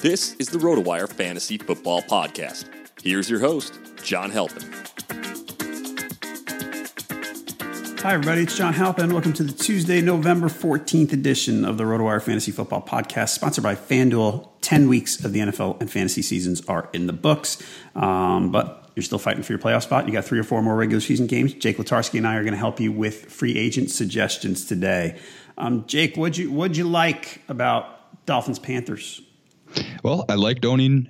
This is the RotoWire Fantasy Football Podcast. Here's your host, John Halpin. Hi, everybody. It's John Halpin. Welcome to the Tuesday, November 14th edition of the RotoWire Fantasy Football Podcast, sponsored by FanDuel. 10 weeks of the NFL and fantasy seasons are in the books, but you're still fighting for your playoff spot. You got 3 or 4 more regular season games. Jake Letarski and I are going to help you with free agent suggestions today. Jake, what'd you like about Dolphins-Panthers? Well, I liked owning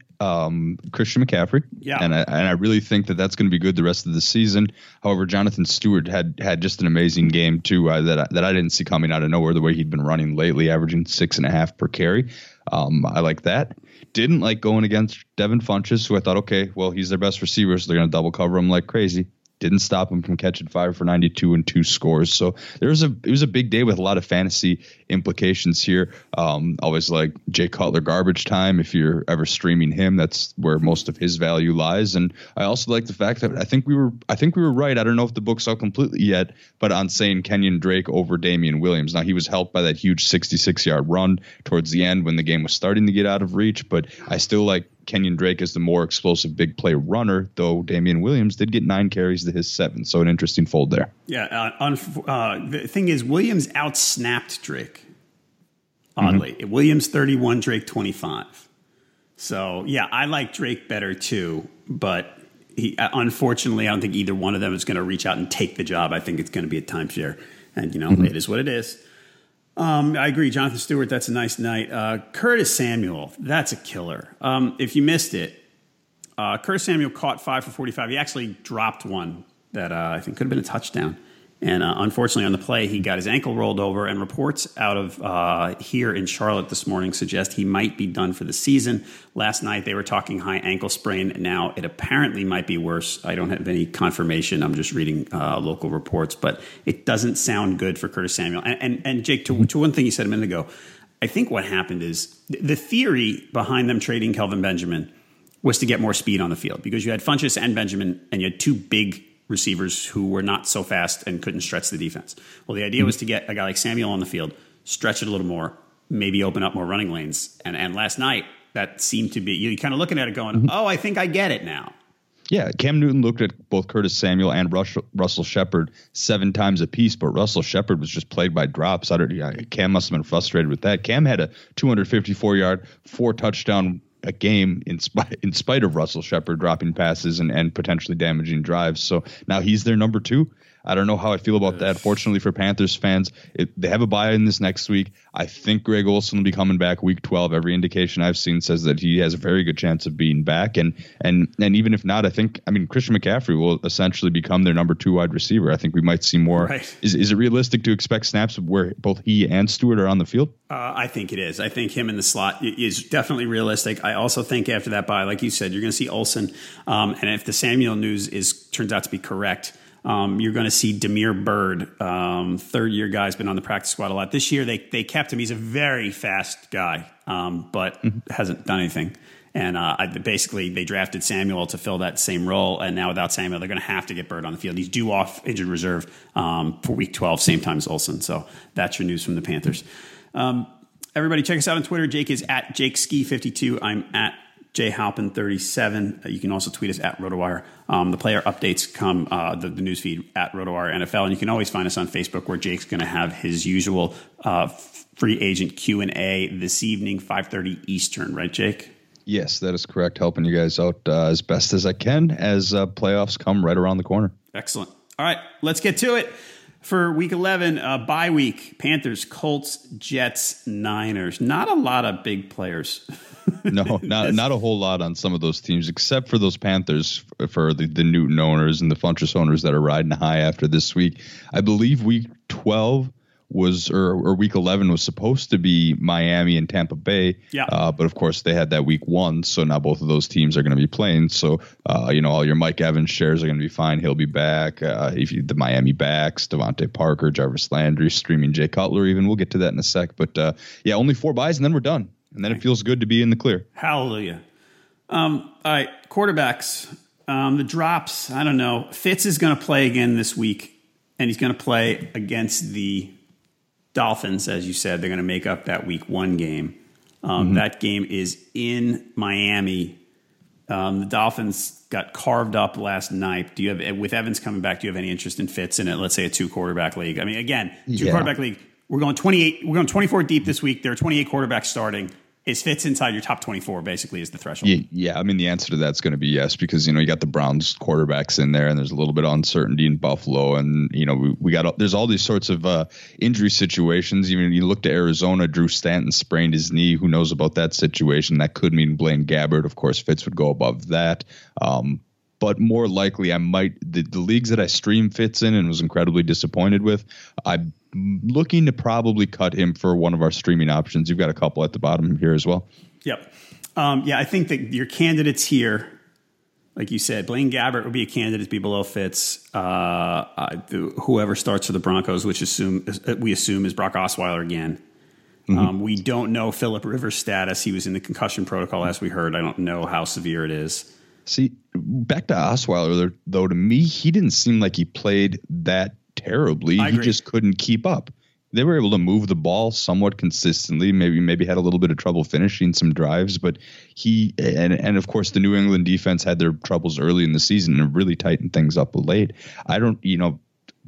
Christian McCaffrey, and I really think that that's going to be good the rest of the season. However, Jonathan Stewart had just an amazing game too that I didn't see coming out of nowhere. The way he'd been running lately, averaging 6.5 per carry, I like that. Didn't like going against Devin Funchess, who I thought, okay, well, he's their best receiver, so they're going to double cover him like crazy. Didn't stop him from catching 5 for 92 and 2 scores. So it was a big day with a lot of fantasy implications here. Always like Jay Cutler garbage time. If you're ever streaming him, that's where most of his value lies. And I also like the fact that I think we were right. I don't know if the book's out completely yet, but on saying Kenyan Drake over Damien Williams. Now, he was helped by that huge 66-yard run towards the end when the game was starting to get out of reach, but I still like Kenyan Drake is the more explosive big play runner, though Damien Williams did get 9 carries to his 7. So an interesting fold there. Yeah. The thing is, Williams outsnapped Drake. Oddly, Williams 31, Drake 25. So yeah, I like Drake better too, but he, unfortunately, I don't think either one of them is going to reach out and take the job. I think it's going to be a timeshare, and it is what it is. I agree. Jonathan Stewart, that's a nice night. Curtis Samuel, that's a killer. If you missed it, Curtis Samuel caught 5 for 45. He actually dropped one that I think could have been a touchdown. And unfortunately, on the play, he got his ankle rolled over. And reports out of here in Charlotte this morning suggest he might be done for the season. Last night, they were talking high ankle sprain. Now, it apparently might be worse. I don't have any confirmation. I'm just reading local reports. But it doesn't sound good for Curtis Samuel. And Jake, to one thing you said a minute ago, I think what happened is the theory behind them trading Kelvin Benjamin was to get more speed on the field. Because you had Funchess and Benjamin, and you had 2 big receivers who were not so fast and couldn't stretch the defense. Well, the idea was to get a guy like Samuel on the field, stretch it a little more, maybe open up more running lanes. And last night, that seemed to be, you're kind of looking at it going, oh, I think I get it now. Yeah, Cam Newton looked at both Curtis Samuel and Russell Shepard seven times apiece, but Russell Shepard was just plagued by drops. Cam must have been frustrated with that. Cam had a 254-yard, 4-touchdown a game in spite of Russell Shepard dropping passes and potentially damaging drives. So now he's their number two. I don't know how I feel about that. Fortunately for Panthers fans, they have a bye in this next week. I think Greg Olsen will be coming back week 12. Every indication I've seen says that he has a very good chance of being back. And even if not, I mean, Christian McCaffrey will essentially become their number two wide receiver. I think we might see more. Right. Is it realistic to expect snaps where both he and Stewart are on the field? I think it is. I think him in the slot is definitely realistic. I also think after that bye, like you said, you're going to see Olsen. And if the Samuel news turns out to be correct, you're going to see Demir Bird, third-year guy, has been on the practice squad a lot. This year, they kept him. He's a very fast guy, but hasn't done anything. And basically, they drafted Samuel to fill that same role, and now without Samuel, they're going to have to get Bird on the field. He's due off injured reserve for Week 12, same time as Olsen. So that's your news from the Panthers. Everybody, check us out on Twitter. Jake is at JakeSki52. I'm at JHalpin37. You can also tweet us at RotoWire. The player updates come the newsfeed at RotoWire NFL, and you can always find us on Facebook, where Jake's going to have his usual free agent Q&A this evening, 5:30 Eastern. Right, Jake? Yes, that is correct. Helping you guys out as best as I can as playoffs come right around the corner. Excellent. All right, let's get to it. For Week 11, bye week, Panthers, Colts, Jets, Niners. Not a lot of big players. No, not a whole lot on some of those teams, except for those Panthers, for the Newton owners and the Funchess owners that are riding high after this week. I believe Week 12 was or Week 11 was supposed to be Miami and Tampa Bay. Yeah. But of course they had that Week 1, so now both of those teams are going to be playing. So all your Mike Evans shares are going to be fine. He'll be back. The Miami backs, Devontae Parker, Jarvis Landry, streaming Jay Cutler. Even we'll get to that in a sec. But only 4 buys and then we're done, and then it feels good to be in the clear. Hallelujah. All right, quarterbacks. The drops. I don't know. Fitz is going to play again this week, and he's going to play against the Dolphins, as you said. They're going to make up that Week 1 game. That game is in Miami. The Dolphins got carved up last night. With Evans coming back, do you have any interest in Fitz in it? Let's say a 2-quarterback league. I mean, again, 2-quarterback league. We're going 28. We're going 24 deep this week. There are 28 quarterbacks starting. Is Fitz inside your top 24, basically, is the threshold? Yeah, I mean, the answer to that's going to be yes, because, you got the Browns quarterbacks in there, and there's a little bit of uncertainty in Buffalo. And, we got – there's all these sorts of injury situations. Even if you look to Arizona, Drew Stanton sprained his knee. Who knows about that situation? That could mean Blaine Gabbert. Of course, Fitz would go above that. But more likely, I might – the leagues that I stream Fitz in and was incredibly disappointed with, I'm looking to probably cut him for one of our streaming options. You've got a couple at the bottom here as well. Yep. I think that your candidates here, like you said, Blaine Gabbert would be a candidate to be below Fitz. Whoever starts for the Broncos, which we assume is Brock Osweiler again. We don't know Philip Rivers' status. He was in the concussion protocol, as we heard. I don't know how severe it is. See, back to Osweiler, though, to me, he didn't seem like he played that terribly. He just couldn't keep up. They were able to move the ball somewhat consistently, maybe had a little bit of trouble finishing some drives, but he and of course the New England defense had their troubles early in the season and really tightened things up late. I don't,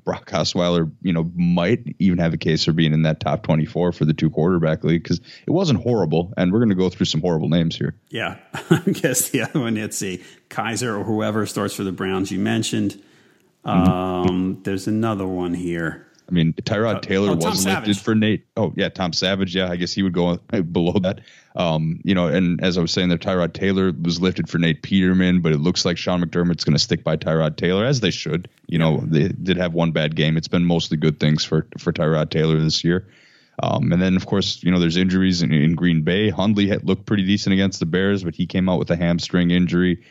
Brock Osweiler, might even have a case for being in that top 24 for the 2-quarterback league, because it wasn't horrible, and we're going to go through some horrible names here. Yeah, I guess the other one, let's see, Kaiser or whoever starts for the Browns you mentioned. There's another one here. I mean, Tyrod Taylor was elected for Nate. Oh, yeah, Tom Savage. Yeah, I guess he would go below that. And as I was saying there, Tyrod Taylor was lifted for Nate Peterman, but it looks like Sean McDermott's going to stick by Tyrod Taylor, as they should. They did have one bad game. It's been mostly good things for Tyrod Taylor this year. And then, of course, there's injuries in Green Bay. Hundley had looked pretty decent against the Bears, but he came out with a hamstring injury.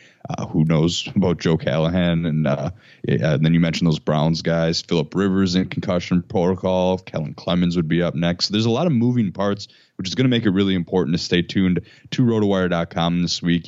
Who knows about Joe Callahan? And then you mentioned those Browns guys. Phillip Rivers in concussion protocol. Kellen Clemens would be up next. So there's a lot of moving parts, which is going to make it really important to stay tuned to RotoWire.com this week.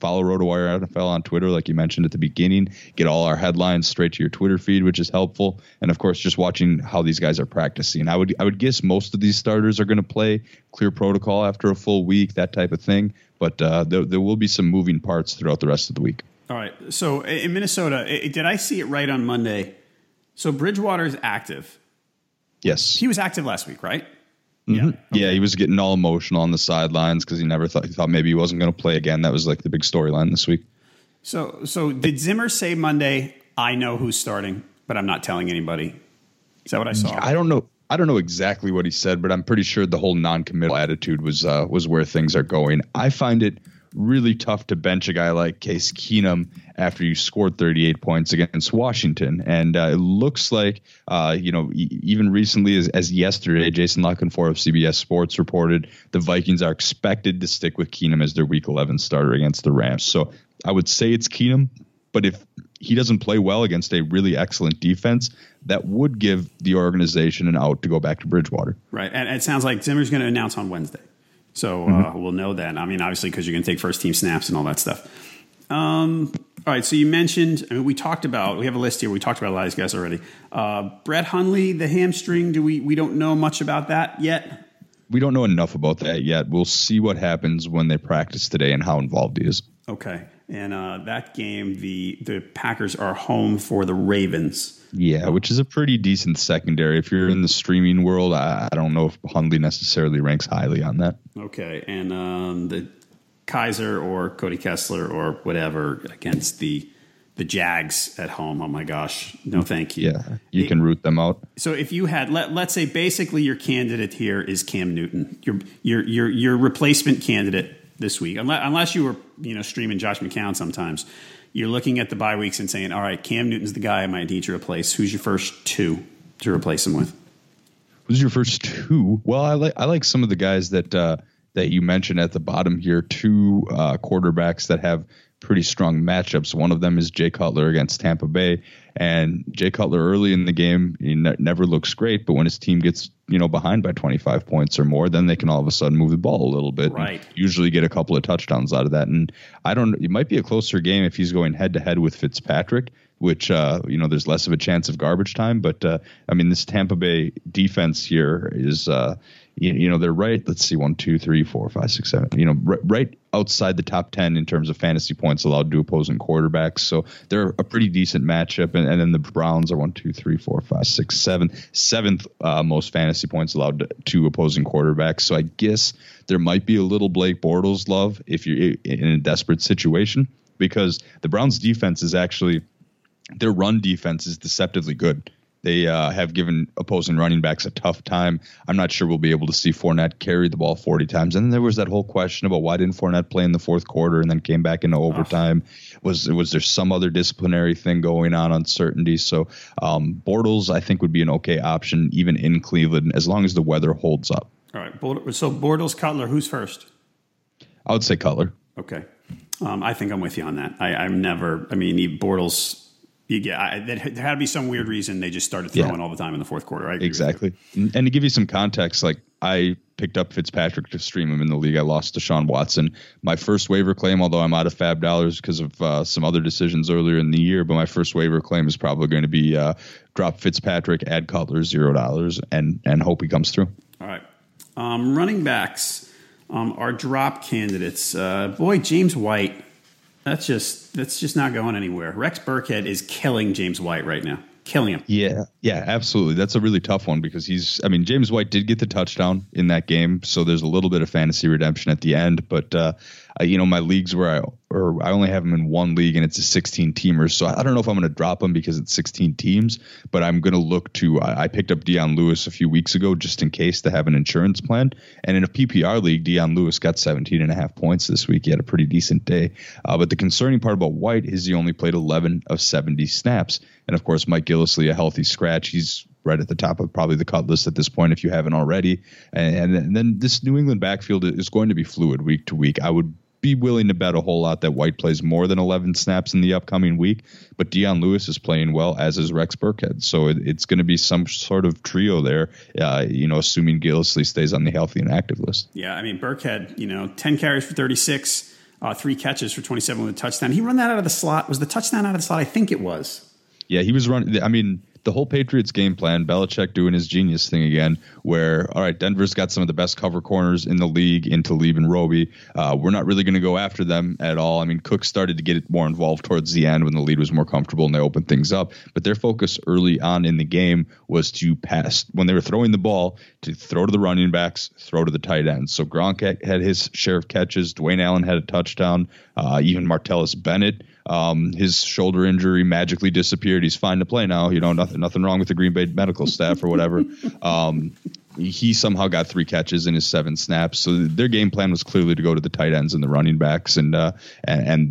Follow RotoWire NFL on Twitter, like you mentioned at the beginning. Get all our headlines straight to your Twitter feed, which is helpful. And, of course, just watching how these guys are practicing. I would guess most of these starters are going to play, clear protocol after a full week, that type of thing. But there will be some moving parts throughout the rest of the week. All right. So in Minnesota, did I see it right on Monday? So Bridgewater's active. Yes. He was active last week, right? Mm-hmm. Yeah. Okay. Yeah. He was getting all emotional on the sidelines because he thought maybe he wasn't going to play again. That was like the big storyline this week. So did Zimmer say Monday, I know who's starting, but I'm not telling anybody? Is that what I saw? I don't know. I don't know exactly what he said, but I'm pretty sure the whole non-committal attitude was where things are going. I find it really tough to bench a guy like Case Keenum after you scored 38 points against Washington. And it looks like, even recently as yesterday, Jason Lockenfor of CBS Sports reported the Vikings are expected to stick with Keenum as their Week 11 starter against the Rams. So I would say it's Keenum. But if he doesn't play well against a really excellent defense, that would give the organization an out to go back to Bridgewater. Right. And it sounds like Zimmer's going to announce on Wednesday. So we'll know then. I mean, obviously, because you're going to take first team snaps and all that stuff. All right. So you mentioned, we talked about, we have a list here. We talked about a lot of these guys already. Brett Hundley, the hamstring. We don't know much about that yet. We don't know enough about that yet. We'll see what happens when they practice today and how involved he is. Okay. And that game, the Packers are home for the Ravens. Yeah, which is a pretty decent secondary. If you're in the streaming world, I don't know if Hundley necessarily ranks highly on that. Okay, and the Kaiser or Cody Kessler or whatever against the Jags at home. Oh, my gosh. No, thank you. Yeah, you can root them out. So if you had, let's say basically your candidate here is Cam Newton, your replacement candidate this week, unless you were streaming Josh McCown sometimes, you're looking at the bye weeks and saying, all right, Cam Newton's the guy I might need to replace. Who's your first two to replace him with? Who's your first two? Well, I like some of the guys that you mentioned at the bottom here, two quarterbacks that have pretty strong matchups. One of them is Jay Cutler against Tampa Bay, and Jay Cutler early in the game, he never looks great, but when his team gets behind by 25 points or more, then they can all of a sudden move the ball a little bit, right? Usually get a couple of touchdowns out of that. And it might be a closer game if he's going head to head with Fitzpatrick, which, there's less of a chance of garbage time. But this Tampa Bay defense here is, they're right. Let's see. 1, 2, 3, 4, 5, 6, 7, right outside the top 10 in terms of fantasy points allowed to opposing quarterbacks. So they're a pretty decent matchup. And then the Browns are 1, 2, 3, 4, 5, 6, 7, seventh most fantasy points allowed to opposing quarterbacks. So I guess there might be a little Blake Bortles love if you're in a desperate situation, because the Browns defense is actually, their run defense is deceptively good. They have given opposing running backs a tough time. I'm not sure we'll be able to see Fournette carry the ball 40 times. And then there was that whole question about why didn't Fournette play in the fourth quarter and then came back into overtime? Was there some other disciplinary thing going on, uncertainty? So Bortles, I think, would be an okay option, even in Cleveland, as long as the weather holds up. All right. So Bortles, Cutler, who's first? I would say Cutler. Okay. I think I'm with you on that. Bortles... there had to be some weird reason they just started throwing all the time in the fourth quarter. Exactly. And to give you some context, like I picked up Fitzpatrick to stream him in the league. I lost to Deshaun Watson. My first waiver claim, although I'm out of fab dollars because of some other decisions earlier in the year, but my first waiver claim is probably going to be drop Fitzpatrick, add Cutler, $0, and hope he comes through. All right. Running backs are drop candidates. James White. That's just not going anywhere. Rex Burkhead is killing James White right now. Killing him. Yeah, absolutely. That's a really tough one because James White did get the touchdown in that game, so there's a little bit of fantasy redemption at the end. But my leagues where I only have him in one league and it's a 16-teamer, so I don't know if I'm going to drop him because it's 16 teams. But I'm going to look to I picked up Dion Lewis a few weeks ago just in case to have an insurance plan. And in a PPR league, Dion Lewis got 17.5 points this week. He had a pretty decent day. But the concerning part about White is he only played 11 of 70 snaps. And of course, Mike Gillislee, a healthy scratch. He's right at the top of probably the cut list at this point, if you haven't already. And then this New England backfield is going to be fluid week to week. I would be willing to bet a whole lot that White plays more than 11 snaps in the upcoming week, but Dion Lewis is playing well, as is Rex Burkhead. So it's going to be some sort of trio there, assuming Gillislee stays on the healthy and active list. Yeah, Burkhead, 10 carries for 36, 3 catches for 27 with a touchdown. He ran that out of the slot. Was the touchdown out of the slot? I think it was. Yeah, he was running. the whole Patriots game plan, Belichick doing his genius thing again, where, all right, Denver's got some of the best cover corners in the league in Talib and Roby. We're not really going to go after them at all. I mean, Cook started to get it more involved towards the end when the lead was more comfortable and they opened things up. But their focus early on in the game was to pass. When they were throwing the ball, to throw to the running backs, throw to the tight ends. So Gronk had his share of catches. Dwayne Allen had a touchdown. Even Martellus Bennett, his shoulder injury magically disappeared. He's fine to play now. You know, nothing wrong with the Green Bay medical staff or whatever. He somehow got 3 catches in his 7 snaps. So their game plan was clearly to go to the tight ends and the running backs. And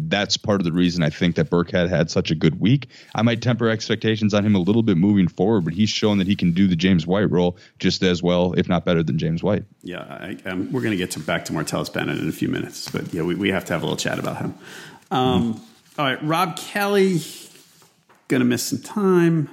that's part of the reason I think that Burkhead had such a good week. I might temper expectations on him a little bit moving forward, but he's shown that he can do the James White role just as well, if not better than James White. Yeah, we're going to get back to Martellus Bennett in a few minutes, but yeah, we have to have a little chat about him. All right, Rob Kelley, going to miss some time.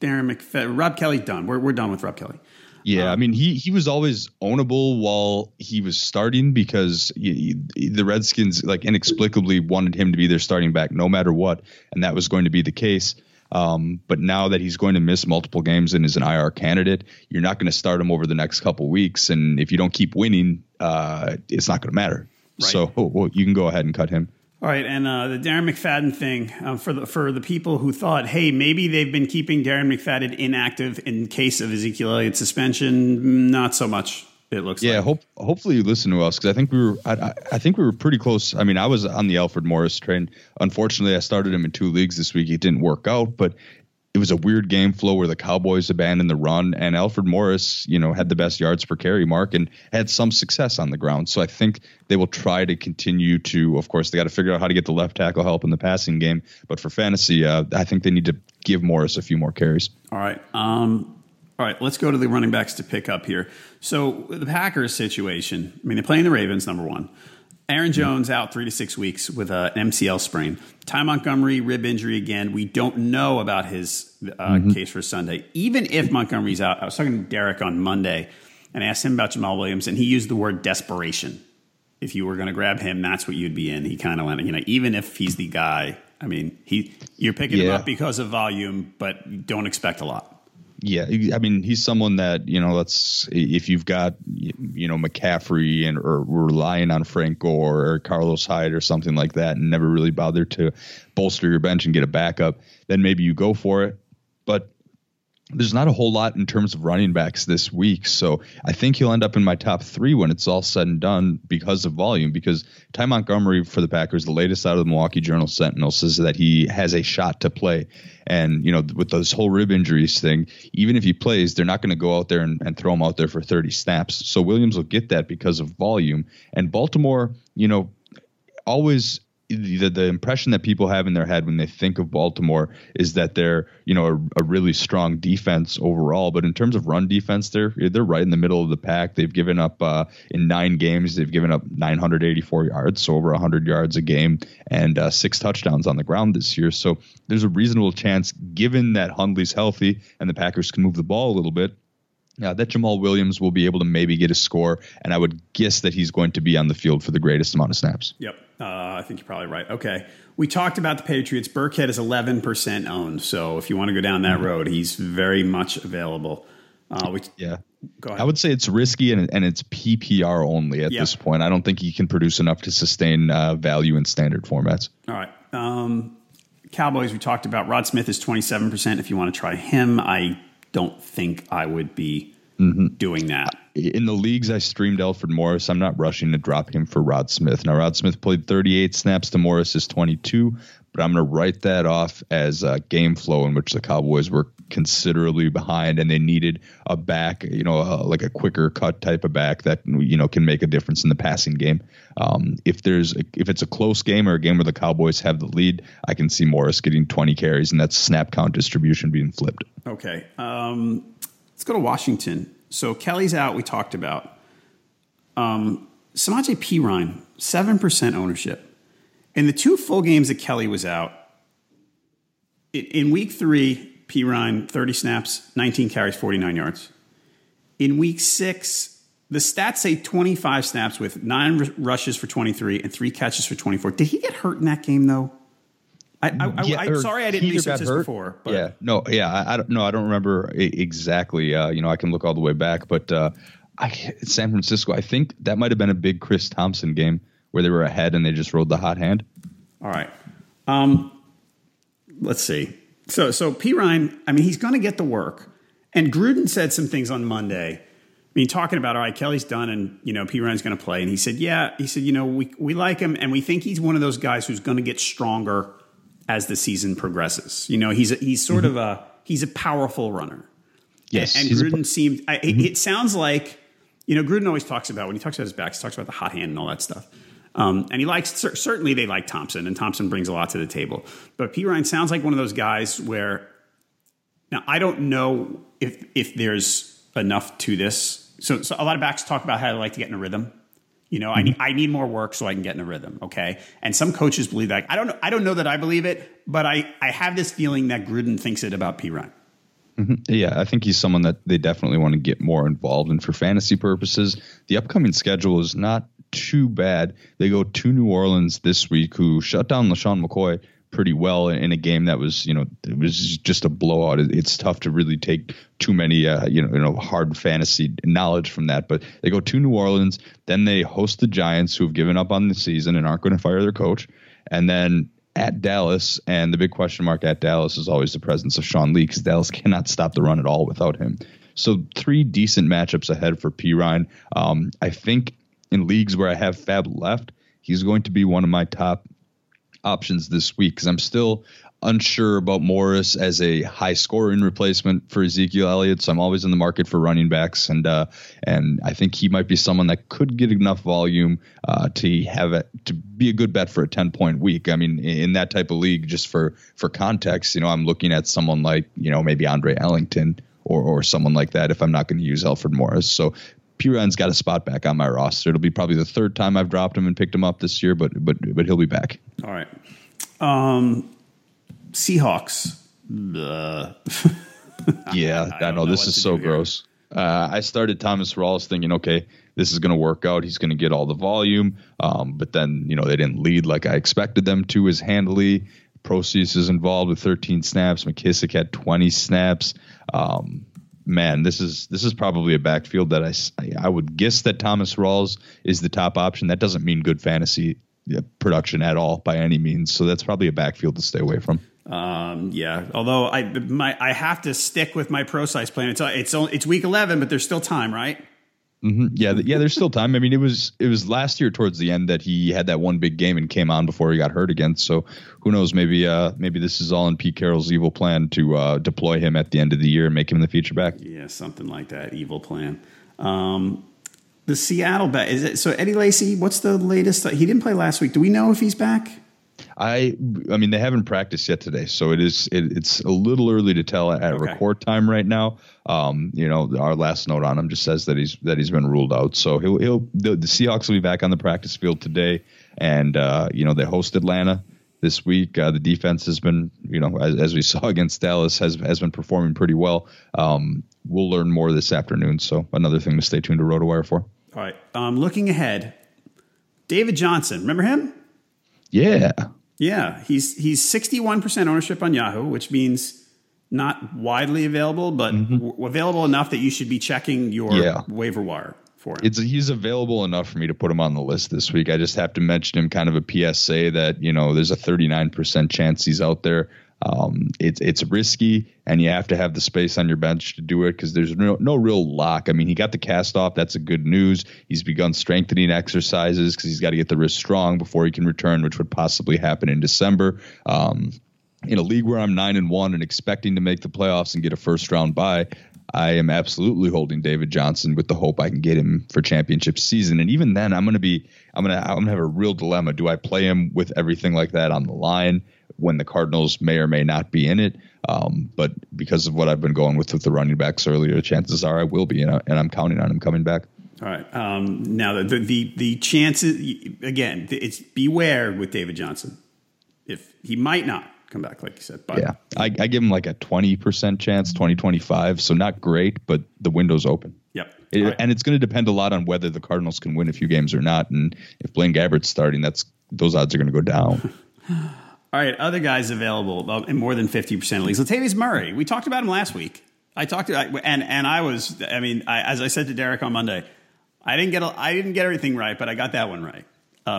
Darren McFadden. Rob Kelley, done. We're done with Rob Kelley. Yeah, I mean, he was always ownable while he was starting because the Redskins, like, inexplicably wanted him to be their starting back no matter what, and that was going to be the case. But now that he's going to miss multiple games and is an IR candidate, you're not going to start him over the next couple weeks, and if you don't keep winning, it's not going to matter. Right. So you can go ahead and cut him. All right, and the Darren McFadden thing, for the people who thought, hey, maybe they've been keeping Darren McFadden inactive in case of Ezekiel Elliott suspension, not so much. It looks like. Hopefully you listen to us because I think we were pretty close. I mean, I was on the Alfred Morris train. Unfortunately, I started him in 2 leagues this week. It didn't work out, but it was a weird game flow where the Cowboys abandoned the run and Alfred Morris, you know, had the best yards per carry mark and had some success on the ground. So I think they will try to continue to, of course, they got to figure out how to get the left tackle help in the passing game. But for fantasy, I think they need to give Morris a few more carries. All right. Let's go to the running backs to pick up here. So the Packers situation, I mean, they're playing the Ravens, number one. Aaron Jones out 3 to 6 weeks with an MCL sprain. Ty Montgomery, rib injury again. We don't know about his case for Sunday. Even if Montgomery's out, I was talking to Derek on Monday and asked him about Jamaal Williams, and he used the word desperation. If you were going to grab him, that's what you'd be in. He kind of landed, you know, even if he's the guy. I mean, you're picking him up because of volume, but don't expect a lot. Yeah, I mean, he's someone that, you know, if you've got, you know, McCaffrey and or relying on Frank Gore or Carlos Hyde or something like that and never really bothered to bolster your bench and get a backup, then maybe you go for it. But there's not a whole lot in terms of running backs this week. So I think he'll end up in my top 3 when it's all said and done because of volume, because Ty Montgomery for the Packers, the latest out of the Milwaukee Journal-Sentinel, says that he has a shot to play. And, you know, with this whole rib injuries thing, even if he plays, they're not going to go out there and throw him out there for 30 snaps. So Williams will get that because of volume. And Baltimore, you know, always – The impression that people have in their head when they think of Baltimore is that they're, you know, a really strong defense overall. But in terms of run defense, they're right in the middle of the pack. They've given up in 9 games, they've given up 984 yards, so over 100 yards a game, and 6 touchdowns on the ground this year. So there's a reasonable chance, given that Hundley's healthy and the Packers can move the ball a little bit, that Jamaal Williams will be able to maybe get a score, and I would guess that he's going to be on the field for the greatest amount of snaps. Yep, I think you're probably right. Okay, we talked about the Patriots. Burkhead is 11% owned, so if you want to go down that road, he's very much available. Go ahead. I would say it's risky and it's PPR only at this point. I don't think he can produce enough to sustain value in standard formats. All right. Cowboys we talked about. Rod Smith is 27% if you want to try him. I don't think I would be doing that. In the leagues I streamed Alfred Morris, I'm not rushing to drop him for Rod Smith. Now, Rod Smith played 38 snaps to Morris's 22, but I'm going to write that off as a game flow in which the Cowboys were considerably behind and they needed a back, you know, like a quicker cut type of back that, you know, can make a difference in the passing game. If it's a close game or a game where the Cowboys have the lead, I can see Morris getting 20 carries and that's snap count distribution being flipped. Okay. Let's go to Washington. So Kelly's out. We talked about Samaje Perine, 7% ownership. In the 2 full games that Kelly was out, in week 3, Perine, 30 snaps, 19 carries, 49 yards. In week 6, the stats say 25 snaps with 9 rushes for 23 and 3 catches for 24. Did he get hurt in that game, though? I'm sorry I didn't research this before. But. I don't remember exactly. I can look all the way back, but San Francisco, I think that might have been a big Chris Thompson game where they were ahead and they just rolled the hot hand. All right. Let's see. So Pirine, he's going to get the work. And Gruden said some things on Monday. Talking about, all right, Kelly's done and, Pirine's going to play. And he said, we like him and we think he's one of those guys who's going to get stronger as the season progresses. He's a powerful runner. Yes. And Gruden seemed, it sounds like, Gruden always talks about, when he talks about his backs, he talks about the hot hand and all that stuff. And he likes, certainly they like Thompson, and Thompson brings a lot to the table. But Pirine sounds like one of those guys where, now I don't know if there's enough to this. So a lot of backs talk about how they like to get in a rhythm. I need more work so I can get in a rhythm. Okay. And some coaches believe that. I don't know that I believe it, but I have this feeling that Gruden thinks it about Pirine. Mm-hmm. Yeah, I think he's someone that they definitely want to get more involved in for fantasy purposes. The upcoming schedule is not too bad. They go to New Orleans this week, who shut down LaShawn McCoy pretty well in a game that was, it was just a blowout. It's tough to really take too many, hard fantasy knowledge from that. But they go to New Orleans, then they host the Giants, who have given up on the season and aren't going to fire their coach, and then at Dallas, and the big question mark at Dallas is always the presence of Sean Lee, because Dallas cannot stop the run at all without him. So three decent matchups ahead for Pirine. I think in leagues where I have Fab left, he's going to be one of my top options this week, because I'm still unsure about Morris as a high scoring replacement for Ezekiel Elliott. So I'm always in the market for running backs, and I think he might be someone that could get enough volume to be a good bet for a 10-point week. In that type of league, just for context, I'm looking at someone like maybe Andre Ellington or someone like that if I'm not going to use Alfred Morris. So Pirine's got a spot back on my roster. It'll be probably the third time I've dropped him and picked him up this year, but he'll be back. All right. Seahawks. Yeah, I know. This is so gross. I started Thomas Rawls thinking, okay, this is going to work out. He's going to get all the volume. But then, they didn't lead like I expected them to as handily. Proceus is involved with 13 snaps. McKissic had 20 snaps. Man, this is probably a backfield that I would guess that Thomas Rawls is the top option. That doesn't mean good fantasy production at all by any means. So that's probably a backfield to stay away from. Yeah. Although I have to stick with my pro size plan. It's week 11, but there's still time, right? Mm-hmm. Yeah. There's still time. It was last year towards the end that he had that one big game and came on before he got hurt again. So who knows? Maybe this is all in Pete Carroll's evil plan to deploy him at the end of the year and make him the feature back. Yeah, something like that. Evil plan. The Seattle back, is it? So Eddie Lacy, what's the latest? He didn't play last week. Do we know if he's back? They haven't practiced yet today, so it's a little early to tell at record time right now. Our last note on him just says that he's been ruled out. So the Seahawks will be back on the practice field today, and they host Atlanta this week. The defense has been, as we saw against Dallas, has been performing pretty well. We'll learn more this afternoon. So another thing to stay tuned to RotoWire for. All right, looking ahead, David Johnson, remember him? Yeah, he's 61% ownership on Yahoo, which means not widely available, but available enough that you should be checking your waiver wire for him. He's available enough for me to put him on the list this week. I just have to mention him, kind of a PSA that, there's a 39% chance he's out there. It's risky, and you have to have the space on your bench to do it, because there's no real lock. He got the cast off. That's a good news. He's begun strengthening exercises because he's got to get the wrist strong before he can return, which would possibly happen in December. In a league where I'm 9-1 and expecting to make the playoffs and get a first round bye, I am absolutely holding David Johnson with the hope I can get him for championship season. And even then, I'm gonna have a real dilemma. Do I play him with everything like that on the line when the Cardinals may or may not be in it? But because of what I've been going with the running backs earlier, chances are I will be, and I'm counting on him coming back. All right. Now the chances, again, it's beware with David Johnson. If he might not come back, like you said, but yeah, I give him like a 20% chance, 20-25. So not great, but the window's open. Yep. And it's going to depend a lot on whether the Cardinals can win a few games or not. And if Blaine Gabbert's starting, those odds are going to go down. All right, other guys available in more than 50% of leagues. Latavius Murray. We talked about him last week. As I said to Derek on Monday, I didn't get everything right, but I got that one right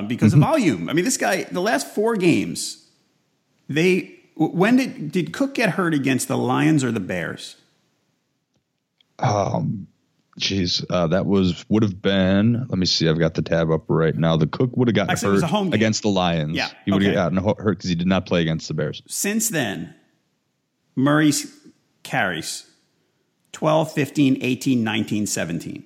because of volume. I mean, this guy, the last four games, did Cook get hurt against the Lions or the Bears? Let me see. I've got the tab up right now. The Cook would have gotten hurt against the Lions. Yeah, he would have gotten hurt because he did not play against the Bears. Since then, Murray's carries 12, 15, 18, 19, 17.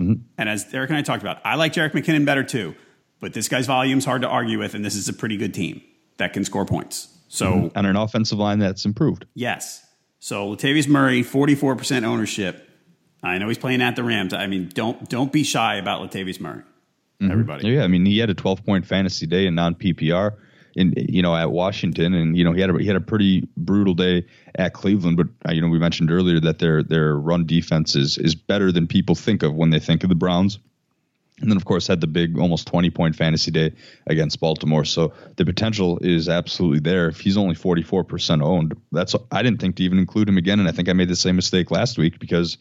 Mm-hmm. And as Derek and I talked about, I like Jerick McKinnon better too, but this guy's volume's hard to argue with, and this is a pretty good team that can score points. So on an offensive line that's improved. Yes. So Latavius Murray, 44% ownership. I know he's playing at the Rams. I mean, don't be shy about Latavius Murray, everybody. Yeah, I mean, he had a 12-point fantasy day in non-PPR, at Washington, and he had a pretty brutal day at Cleveland. But we mentioned earlier that their run defense is better than people think of when they think of the Browns. And then, of course, had the big almost 20-point fantasy day against Baltimore. So the potential is absolutely there. If he's only 44% owned, I didn't think to even include him again. And I think I made the same mistake last week because.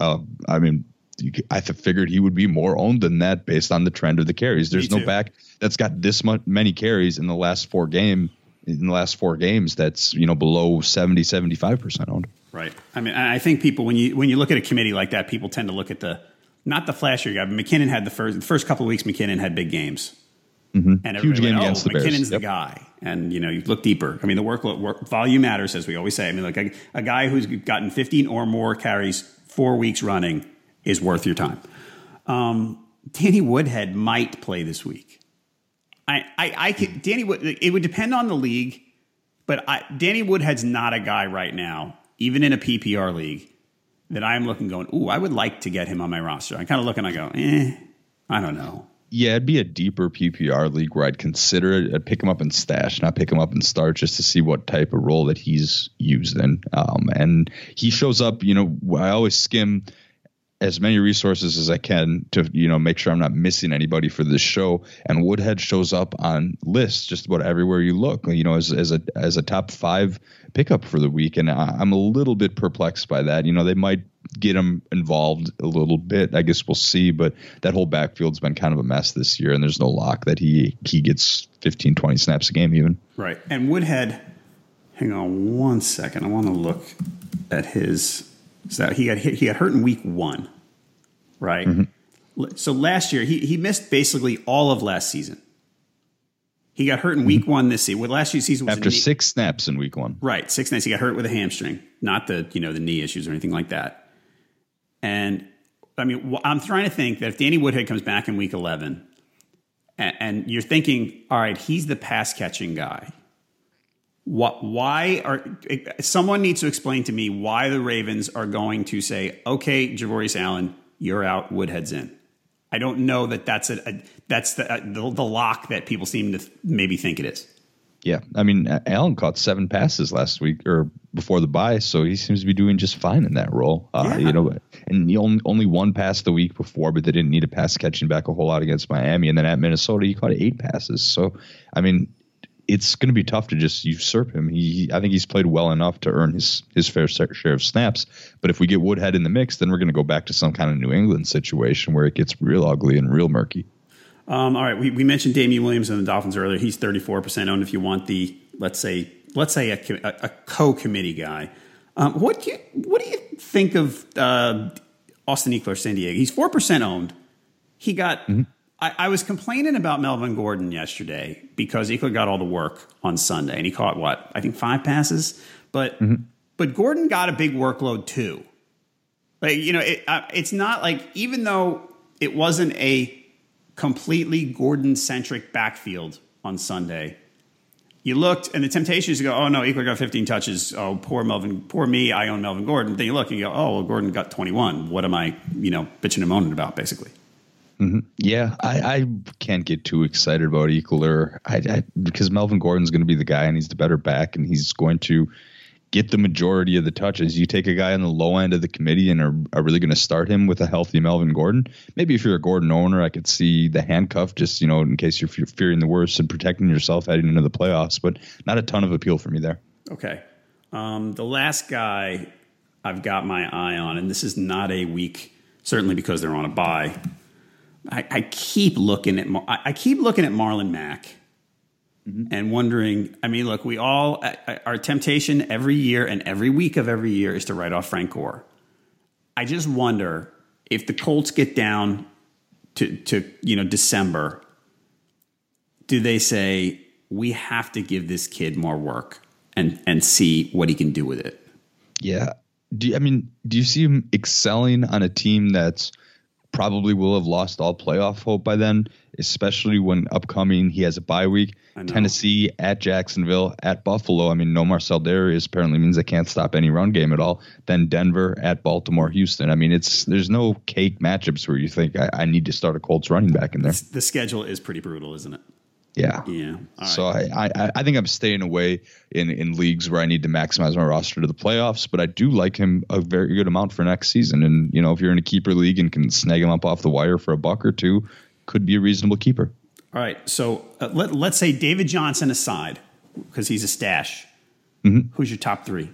I figured he would be more owned than that based on the trend of the carries. There's no back that's got this many carries in the last four games that's below 70-75% owned. Right. I mean, I think people when you look at a committee like that, people tend to look at not the flashier guy, but McKinnon had the first couple of weeks. McKinnon had big games, and huge game against the Bears. McKinnon's the guy, and you look deeper. I mean, the workload volume matters, as we always say. I mean, like a guy who's gotten 15 or more carries 4 weeks running is worth your time. Danny Woodhead might play this week. It would depend on the league, but Danny Woodhead's not a guy right now, even in a PPR league, that I'm going, ooh, I would like to get him on my roster. I kind of look and I go, I don't know. Yeah, it'd be a deeper PPR league where I'd consider it. I'd pick him up and stash, not pick him up and start, just to see what type of role that he's used in. And he shows up, I always skim as many resources as I can to, make sure I'm not missing anybody for this show. And Woodhead shows up on lists just about everywhere you look, as a top five pickup for the week. And I'm a little bit perplexed by that. They might get him involved a little bit. I guess we'll see, but that whole backfield's been kind of a mess this year, and there's no lock that he gets 15, 20 snaps a game even. Right. And Woodhead, hang on one second. I want to look at his he got hurt in week 1, right? Mm-hmm. So last year he missed basically all of last season. He got hurt in week 1 this season. Last year's season was after 6 snaps in week 1. Right, 6 snaps. He got hurt with a hamstring, not the the knee issues or anything like that. And I mean, I'm trying to think that if Danny Woodhead comes back in week 11, and you're thinking, all right, he's the pass catching guy. Someone needs to explain to me why the Ravens are going to say, okay, Javorius Allen, you're out, Woodhead's in. I don't know that that's the lock that people seem to maybe think it is. Yeah, I mean, Allen caught 7 passes last week or before the bye, so he seems to be doing just fine in that role. And he only one pass the week before, but they didn't need a pass catching back a whole lot against Miami. And then at Minnesota, he caught 8 passes. So, I mean, it's going to be tough to just usurp him. I think he's played well enough to earn his fair share of snaps. But if we get Woodhead in the mix, then we're going to go back to some kind of New England situation where it gets real ugly and real murky. All right, we mentioned Damien Williams and the Dolphins earlier. He's 34% owned if you want the let's say a co-committee guy. What do you think of Austin Eckler, San Diego? He's 4% owned. He got. Mm-hmm. I was complaining about Melvin Gordon yesterday because Eckler got all the work on Sunday, and he caught I think 5 passes, but Gordon got a big workload too. Like it's not like, even though it wasn't a completely Gordon-centric backfield on Sunday, you looked, and the temptation is to go, oh, no, Eckler got 15 touches. Oh, poor me, I own Melvin Gordon. Then you look and you go, oh, well, Gordon got 21. What am I, bitching and moaning about, basically? Mm-hmm. Yeah, I can't get too excited about Eckler because Melvin Gordon's going to be the guy, and he's the better back, and he's going to get the majority of the touches. You take a guy on the low end of the committee and are really going to start him with a healthy Melvin Gordon. Maybe if you're a Gordon owner, I could see the handcuff just, you know, in case you're fearing the worst and protecting yourself heading into the playoffs, but not a ton of appeal for me there. Okay. The last guy I've got my eye on, and this is not a week, certainly because they're on a bye. I keep looking at Marlon Mack. Mm-hmm. And wondering, I mean, look, we all, our temptation every year and every week of every year is to write off Frank Gore. I just wonder if the Colts get down to December, do they say, we have to give this kid more work and see what he can do with it? Yeah. Do you see him excelling on a team that's probably will have lost all playoff hope by then, especially when upcoming he has a bye week? Tennessee, at Jacksonville, at Buffalo. I mean, no Marcell Darius apparently means they can't stop any run game at all. Then Denver, at Baltimore, Houston. I mean, there's no cake matchups where you think I need to start a Colts running back in there. The schedule is pretty brutal, isn't it? Yeah. Yeah. All so right. I think I'm staying away in leagues where I need to maximize my roster to the playoffs, but I do like him a very good amount for next season. And, you know, if you're in a keeper league and can snag him up off the wire for $1 or $2, could be a reasonable keeper. All right. So let's say David Johnson aside, because he's a stash. Mm-hmm. Who's your top three?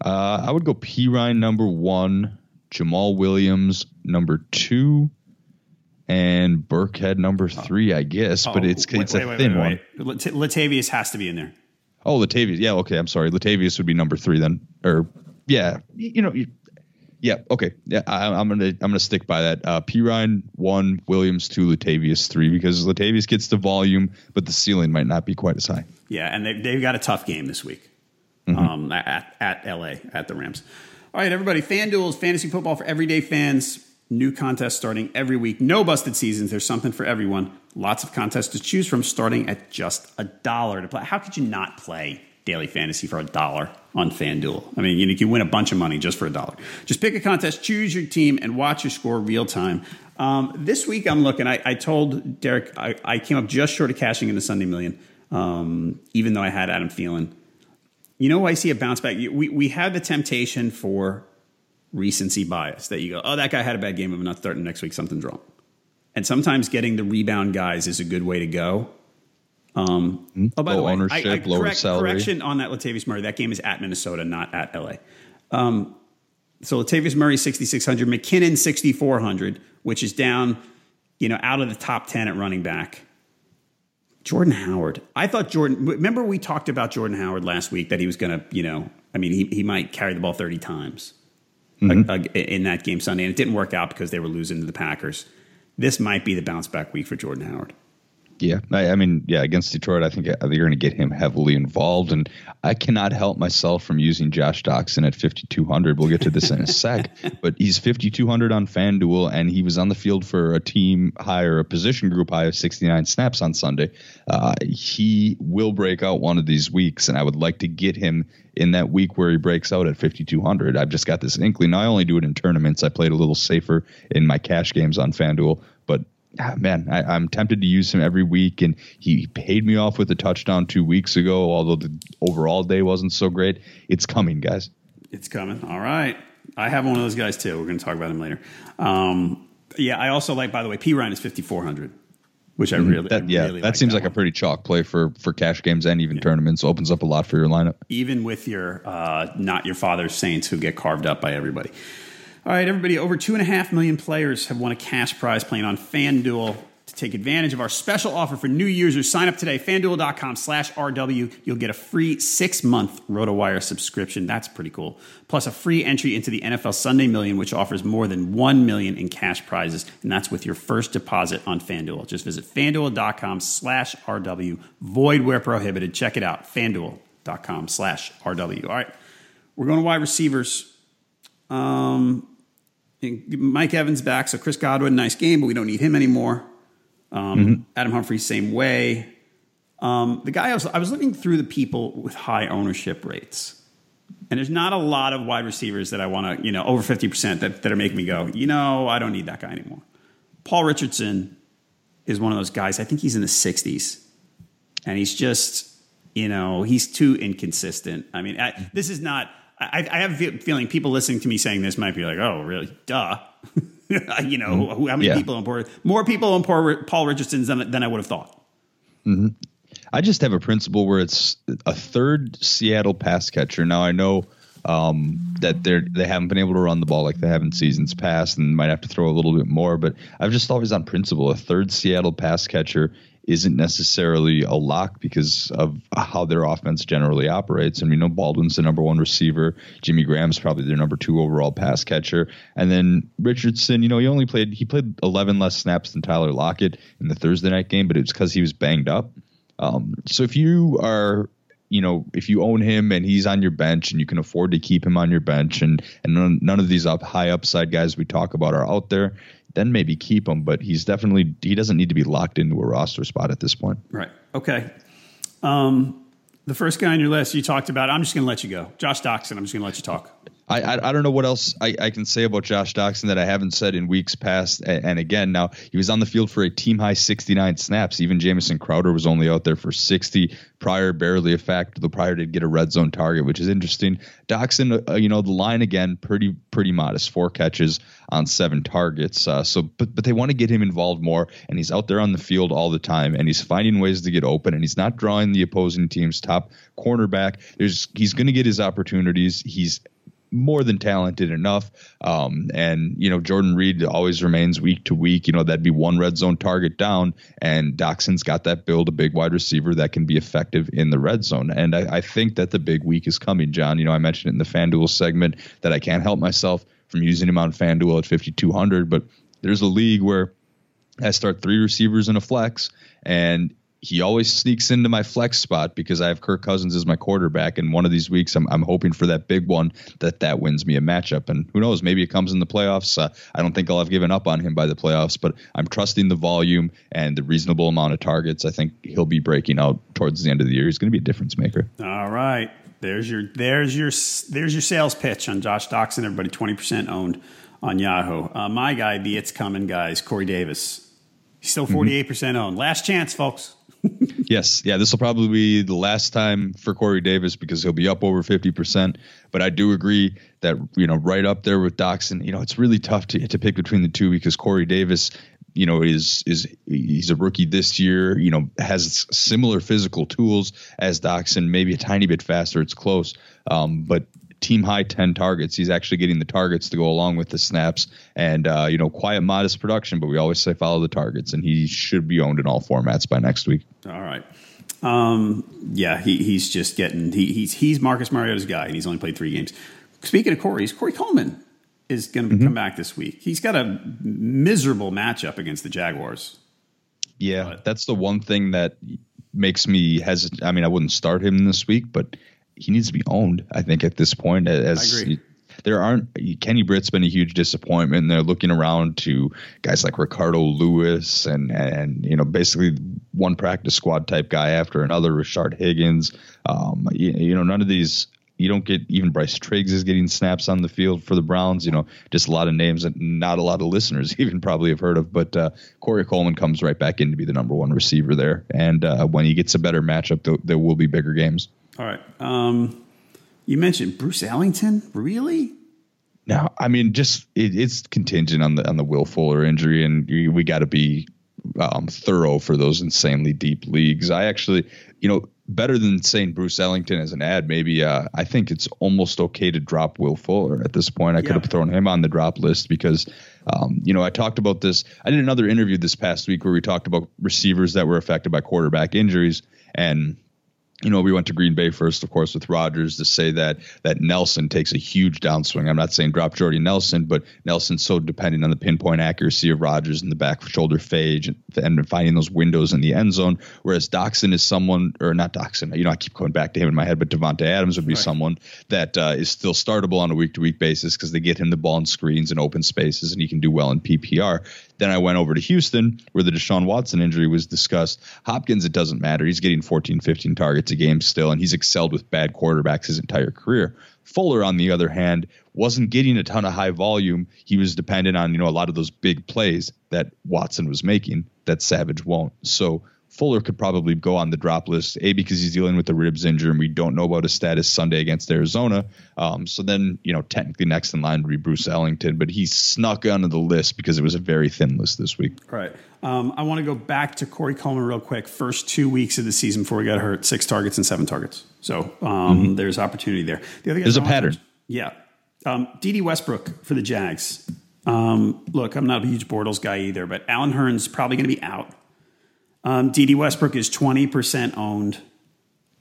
I would go Pirine number 1, Jamaal Williams number 2. And Burkhead number 3, I guess, but it's a thin one. Latavius has to be in there. Oh, Latavius. Yeah. Okay. I'm sorry. Latavius would be number 3 then, or yeah, yeah. Okay. Yeah. I'm going to stick by that. Pirine 1, Williams 2, Latavius 3, because Latavius gets the volume, but the ceiling might not be quite as high. Yeah. And they've got a tough game this week, mm-hmm. At LA, at the Rams. All right, everybody. FanDuel is fantasy football for everyday fans. New contests starting every week. No busted seasons. There's something for everyone. Lots of contests to choose from starting at just $1 to play. How could you not play daily fantasy for $1 on FanDuel? I mean, you can win a bunch of money just for $1. Just pick a contest, choose your team, and watch your score real time. This week I'm looking. I told Derek I came up just short of cashing in the Sunday Million, even though I had Adam Thielen. You know, I see a bounce back. We had the temptation for recency bias that you go, oh, that guy had a bad game, I'm not starting next week, something's wrong. And sometimes getting the rebound guys is a good way to go. By the way, ownership, lower salary. Correction on that Latavius Murray. That game is at Minnesota, not at LA. So Latavius Murray, 6,600, McKinnon, 6,400, which is down, out of the top 10 at running back. Jordan Howard. Remember we talked about Jordan Howard last week that he was going to, he might carry the ball 30 times. Mm-hmm. In that game Sunday, and it didn't work out because they were losing to the Packers. This might be the bounce back week for Jordan Howard. Yeah, I mean, against Detroit, I think they're going to get him heavily involved, and I cannot help myself from using Josh Doxson at 5,200. We'll get to this in a sec, but he's 5,200 on FanDuel, and he was on the field for a team high or a position group high of 69 snaps on Sunday. He will break out one of these weeks, and I would like to get him in that week where he breaks out at 5,200. I've just got this inkling. Now, I only do it in tournaments. I played a little safer in my cash games on FanDuel, but I'm tempted to use him every week, and he paid me off with a touchdown 2 weeks ago, although the overall day wasn't so great. It's coming, guys. It's coming. All right. I have one of those guys, too. We're going to talk about him later. I also like, by the way, Pirine is 5,400, which I really that seems like a pretty chalk play for cash games and even tournaments. Opens up a lot for your lineup. Even with your not your father's Saints, who get carved up by everybody. All right, everybody, over 2.5 million players have won a cash prize playing on FanDuel. To take advantage of our special offer for new users, sign up today, fanduel.com/RW. You'll get a free 6-month RotoWire subscription. That's pretty cool. Plus a free entry into the NFL Sunday Million, which offers more than $1 million in cash prizes. And that's with your first deposit on FanDuel. Just visit fanduel.com/RW. Void where prohibited. Check it out, fanduel.com/RW. All right, we're going to wide receivers. Mike Evans back, so Chris Godwin, nice game, but we don't need him anymore. Adam Humphrey, same way. The guy I was looking through the people with high ownership rates, and there's not a lot of wide receivers that I want to, over 50% that are making me go, I don't need that guy anymore. Paul Richardson is one of those guys. I think he's in the 60s, and he's just you know, he's too inconsistent. I mean, this is not, I have a feeling people listening to me saying this might be like, oh, really? Duh. You know, mm-hmm. how many people on board? More people on Paul Richardson than I would have thought. Mm-hmm. I just have a principle where it's a third Seattle pass catcher. Now, I know that they haven't been able to run the ball like they have in seasons past and might have to throw a little bit more. But I've just always on principle, a third Seattle pass catcher isn't necessarily a lock because of how their offense generally operates. And we know Baldwin's the number one receiver. Jimmy Graham's probably their number two overall pass catcher. And then Richardson, you know, he played 11 less snaps than Tyler Lockett in the Thursday night game, but it was because he was banged up. So if you are, you know, if you own him and he's on your bench and you can afford to keep him on your bench and none of these high upside guys we talk about are out there, then maybe keep him, but he doesn't need to be locked into a roster spot at this point. Right. Okay. The first guy on your list you talked about, I'm just going to let you go. Josh Doxson, I'm just going to let you talk. I don't know what else I can say about Josh Doxson that I haven't said in weeks past. And again, now he was on the field for a team-high 69 snaps. Even Jamison Crowder was only out there for 60. Pryor barely a factor. The Pryor did get a red zone target, which is interesting. Doxson, you know, the line again, pretty modest. 4 catches on 7 targets. But they want to get him involved more, and he's out there on the field all the time, and he's finding ways to get open, and he's not drawing the opposing team's top cornerback. He's going to get his opportunities. He's more than talented enough. And, you know, Jordan Reed always remains week to week. You know, that'd be one red zone target down. And Doxson's got that build, a big wide receiver that can be effective in the red zone. And I think that the big week is coming, John. You know, I mentioned it in the FanDuel segment that I can't help myself from using him on FanDuel at 5,200. But there's a league where I start 3 receivers and a flex, and he always sneaks into my flex spot because I have Kirk Cousins as my quarterback. And one of these weeks, I'm hoping for that big one that wins me a matchup. And who knows, maybe it comes in the playoffs. I don't think I'll have given up on him by the playoffs, but I'm trusting the volume and the reasonable amount of targets. I think he'll be breaking out towards the end of the year. He's going to be a difference maker. All right. There's your sales pitch on Josh Doxson. Everybody 20% owned on Yahoo. My guy, the It's Coming guys, Corey Davis. He's still 48% owned. Last chance, folks. Yes. Yeah. This will probably be the last time for Corey Davis because he'll be up over 50%. But I do agree that, you know, right up there with Doxson, you know, it's really tough to pick between the two because Corey Davis, you know, he's a rookie this year, you know, has similar physical tools as Doxson, maybe a tiny bit faster. It's close. But team high 10 targets. He's actually getting the targets to go along with the snaps and, you know, quiet, modest production, but we always say follow the targets, and he should be owned in all formats by next week. All right. Yeah, he's just getting, he's Marcus Mariota's guy, and he's only played 3 games. Speaking of Corey's, Corey Coleman is going to come back this week. He's got a miserable matchup against the Jaguars. Yeah, but that's the one thing that makes me hesitate. I mean, I wouldn't start him this week, but he needs to be owned, I think, at this point. As I agree. Kenny Britt's been a huge disappointment. They're looking around to guys like Ricardo Lewis and you know, basically one practice squad type guy after another, Rashard Higgins. You know, none of these. You don't get even Bryce Triggs is getting snaps on the field for the Browns. You know, just a lot of names that not a lot of listeners even probably have heard of. But Corey Coleman comes right back in to be the number one receiver there. And when he gets a better matchup, there will be bigger games. All right. You mentioned Bruce Ellington. Really? No, I mean, just it's contingent on the Will Fuller injury, and we got to be thorough for those insanely deep leagues. I actually, you know, better than saying Bruce Ellington as an ad, maybe I think it's almost okay to drop Will Fuller at this point. I could have thrown him on the drop list because, you know, I talked about this. I did another interview this past week where we talked about receivers that were affected by quarterback injuries, and you know, we went to Green Bay first, of course, with Rodgers to say that Nelson takes a huge downswing. I'm not saying drop Jordy Nelson, but Nelson's so dependent on the pinpoint accuracy of Rodgers and the back shoulder fade and finding those windows in the end zone. Whereas Doxson is someone, or not Doxson, you know, I keep going back to him in my head, but Devonta Adams would be someone that is still startable on a week-to-week basis because they get him the ball in screens and open spaces, and he can do well in PPR. Then I went over to Houston where the Deshaun Watson injury was discussed. Hopkins, it doesn't matter. He's getting 14, 15 targets a game still, and he's excelled with bad quarterbacks his entire career. Fuller, on the other hand, wasn't getting a ton of high volume. He was dependent on, you know, a lot of those big plays that Watson was making that Savage won't. So Fuller could probably go on the drop list, A, because he's dealing with the ribs injury, and we don't know about his status Sunday against Arizona. So then, you know, technically next in line would be Bruce Ellington, but he snuck onto the list because it was a very thin list this week. Right. I want to go back to Corey Coleman real quick. First 2 weeks of the season before he got hurt, 6 targets and 7 targets. So there's opportunity there. The other guy there's a pattern. Yeah. D.D. Westbrook for the Jags. Look, I'm not a huge Bortles guy either, but Allen Hurns probably going to be out. D.D. Westbrook is 20% owned.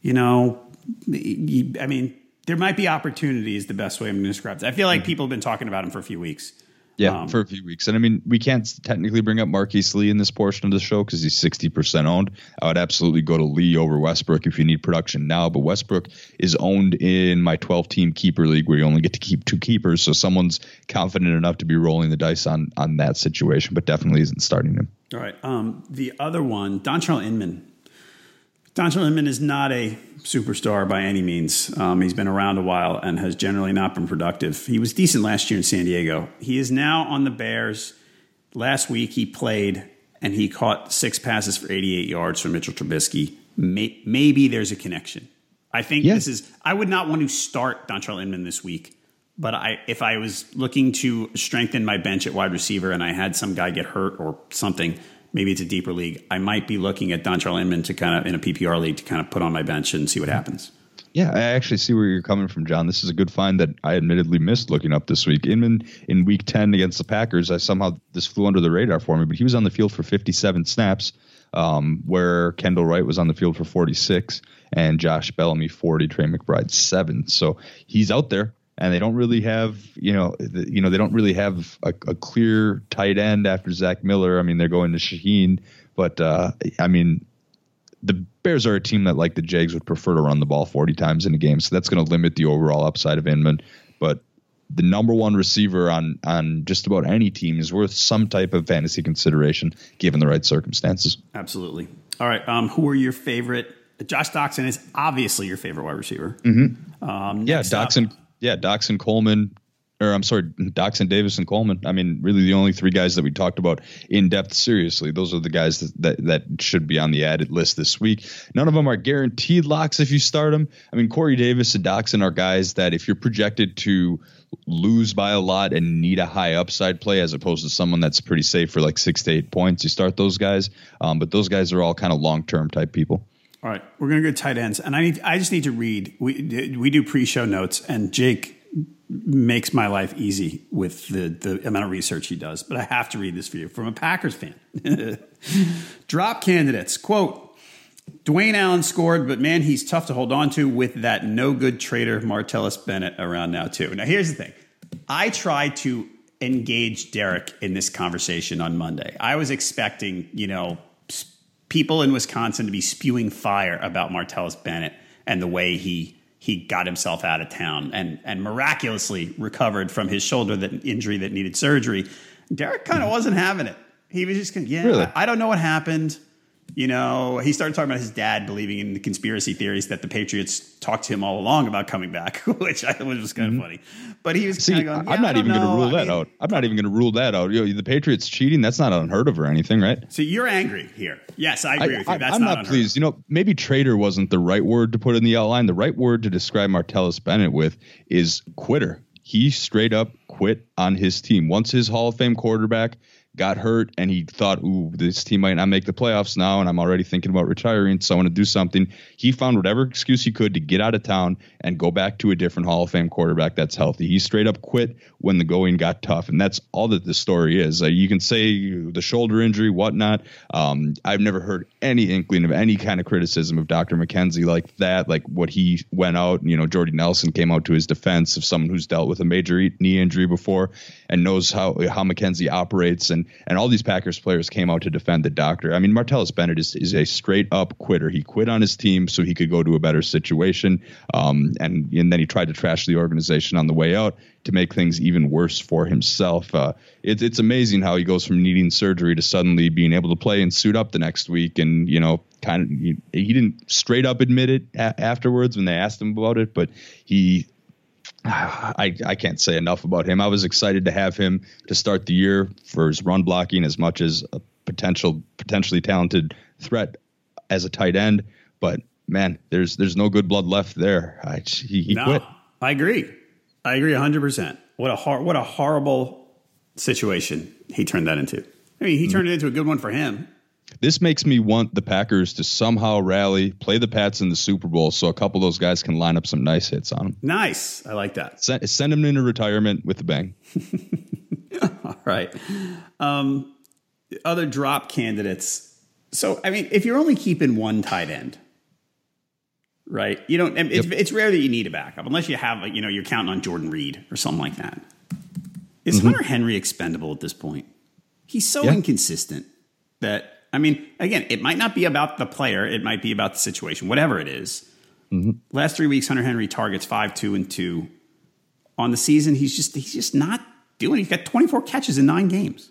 You know, I mean, there might be opportunity is the best way I'm going to describe it. I feel like people have been talking about him for a few weeks. Yeah, for a few weeks. And I mean, we can't technically bring up Marquise Lee in this portion of the show because he's 60% owned. I would absolutely go to Lee over Westbrook if you need production now. But Westbrook is owned in my 12-team keeper league where you only get to keep 2 keepers. So someone's confident enough to be rolling the dice on that situation, but definitely isn't starting him. All right. The other one, Dontrell Inman. Dontrell Inman is not a superstar by any means. He's been around a while and has generally not been productive. He was decent last year in San Diego. He is now on the Bears. Last week he played and he caught 6 passes for 88 yards from Mitchell Trubisky. Maybe there's a connection. I think this is – I would not want to start Dontrell Inman this week, but if I was looking to strengthen my bench at wide receiver and I had some guy get hurt or something – maybe it's a deeper league. I might be looking at Dontrell Inman to kind of in a PPR league to kind of put on my bench and see what happens. Yeah, I actually see where you're coming from, John. This is a good find that I admittedly missed looking up this week. Inman in week 10 against the Packers, this flew under the radar for me, but he was on the field for 57 snaps, where Kendall Wright was on the field for 46 and Josh Bellamy 40, Trey McBride 7. So he's out there. And they don't really have, they don't really have a clear tight end after Zach Miller. I mean, they're going to Shaheen, but I mean, the Bears are a team that, like the Jags, would prefer to run the ball 40 times in a game. So that's going to limit the overall upside of Inman. But the number one receiver on just about any team is worth some type of fantasy consideration given the right circumstances. Absolutely. All right. Who are your favorite? Josh Doxson is obviously your favorite wide receiver. Mm-hmm. Doxson. Yeah, Doxson, Davis, and Coleman. I mean, really the only 3 guys that we talked about in depth seriously. Those are the guys that should be on the added list this week. None of them are guaranteed locks if you start them. I mean, Corey Davis and Doxson are guys that if you're projected to lose by a lot and need a high upside play as opposed to someone that's pretty safe for like 6 to 8 points, you start those guys. But those guys are all kind of long-term type people. All right, we're going to go tight ends, and I just need to read. We do pre-show notes, and Jake makes my life easy with the amount of research he does. But I have to read this for you from a Packers fan. Drop candidates. Quote, Dwayne Allen scored, but man, he's tough to hold on to with that no good traitor Martellus Bennett around now too. Now, here's the thing. I tried to engage Derek in this conversation on Monday. I was expecting, people in Wisconsin to be spewing fire about Martellus Bennett and the way he got himself out of town and miraculously recovered from his shoulder injury that needed surgery. Derek kind of wasn't having it. He was just really? I don't know what happened. He started talking about his dad believing in the conspiracy theories that the Patriots talked to him all along about coming back, which I was just kind of funny. But he was kind of going, I'm not even going to rule that out. I'm not even going to rule that out. The Patriots cheating, that's not unheard of or anything, right? So you're angry here. Yes, I agree with you. That's I'm not pleased. Maybe traitor wasn't the right word to put in the outline. The right word to describe Martellus Bennett with is quitter. He straight up quit on his team. Once his Hall of Fame quarterback got hurt and he thought, this team might not make the playoffs now, and I'm already thinking about retiring, so I want to do something. He found whatever excuse he could to get out of town and go back to a different Hall of Fame quarterback that's healthy. He straight up quit when the going got tough, and that's all that the story is. You can say the shoulder injury, whatnot. I've never heard any inkling of any kind of criticism of Dr. McKenzie like that, like what he went out. Jordy Nelson came out to his defense of someone who's dealt with a major knee injury before and knows how McKenzie operates, and all these Packers players came out to defend the doctor. I mean, Martellus Bennett is a straight up quitter. He quit on his team so he could go to a better situation. And then he tried to trash the organization on the way out to make things even worse for himself. It's amazing how he goes from needing surgery to suddenly being able to play and suit up the next week. And, he didn't straight up admit it afterwards when they asked him about it, but I can't say enough about him. I was excited to have him to start the year for his run blocking as much as a potentially talented threat as a tight end. But man, there's no good blood left there. He quit. I agree 100%. What a horrible situation he turned that into. I mean, he turned it into a good one for him. This makes me want the Packers to somehow rally, play the Pats in the Super Bowl so a couple of those guys can line up some nice hits on them. Nice. I like that. Send them into retirement with a bang. All right. Other drop candidates. So, I mean, if you're only keeping one tight end, right, you don't. It's rare that you need a backup unless you have, you're counting on Jordan Reed or something like that. Is Hunter Henry expendable at this point? He's so inconsistent that, I mean, again, it might not be about the player. It might be about the situation, whatever it is. Last 3 weeks, Hunter Henry targets 5, 2, and 2 on the season. He's just not doing it. He's got 24 catches in 9 games.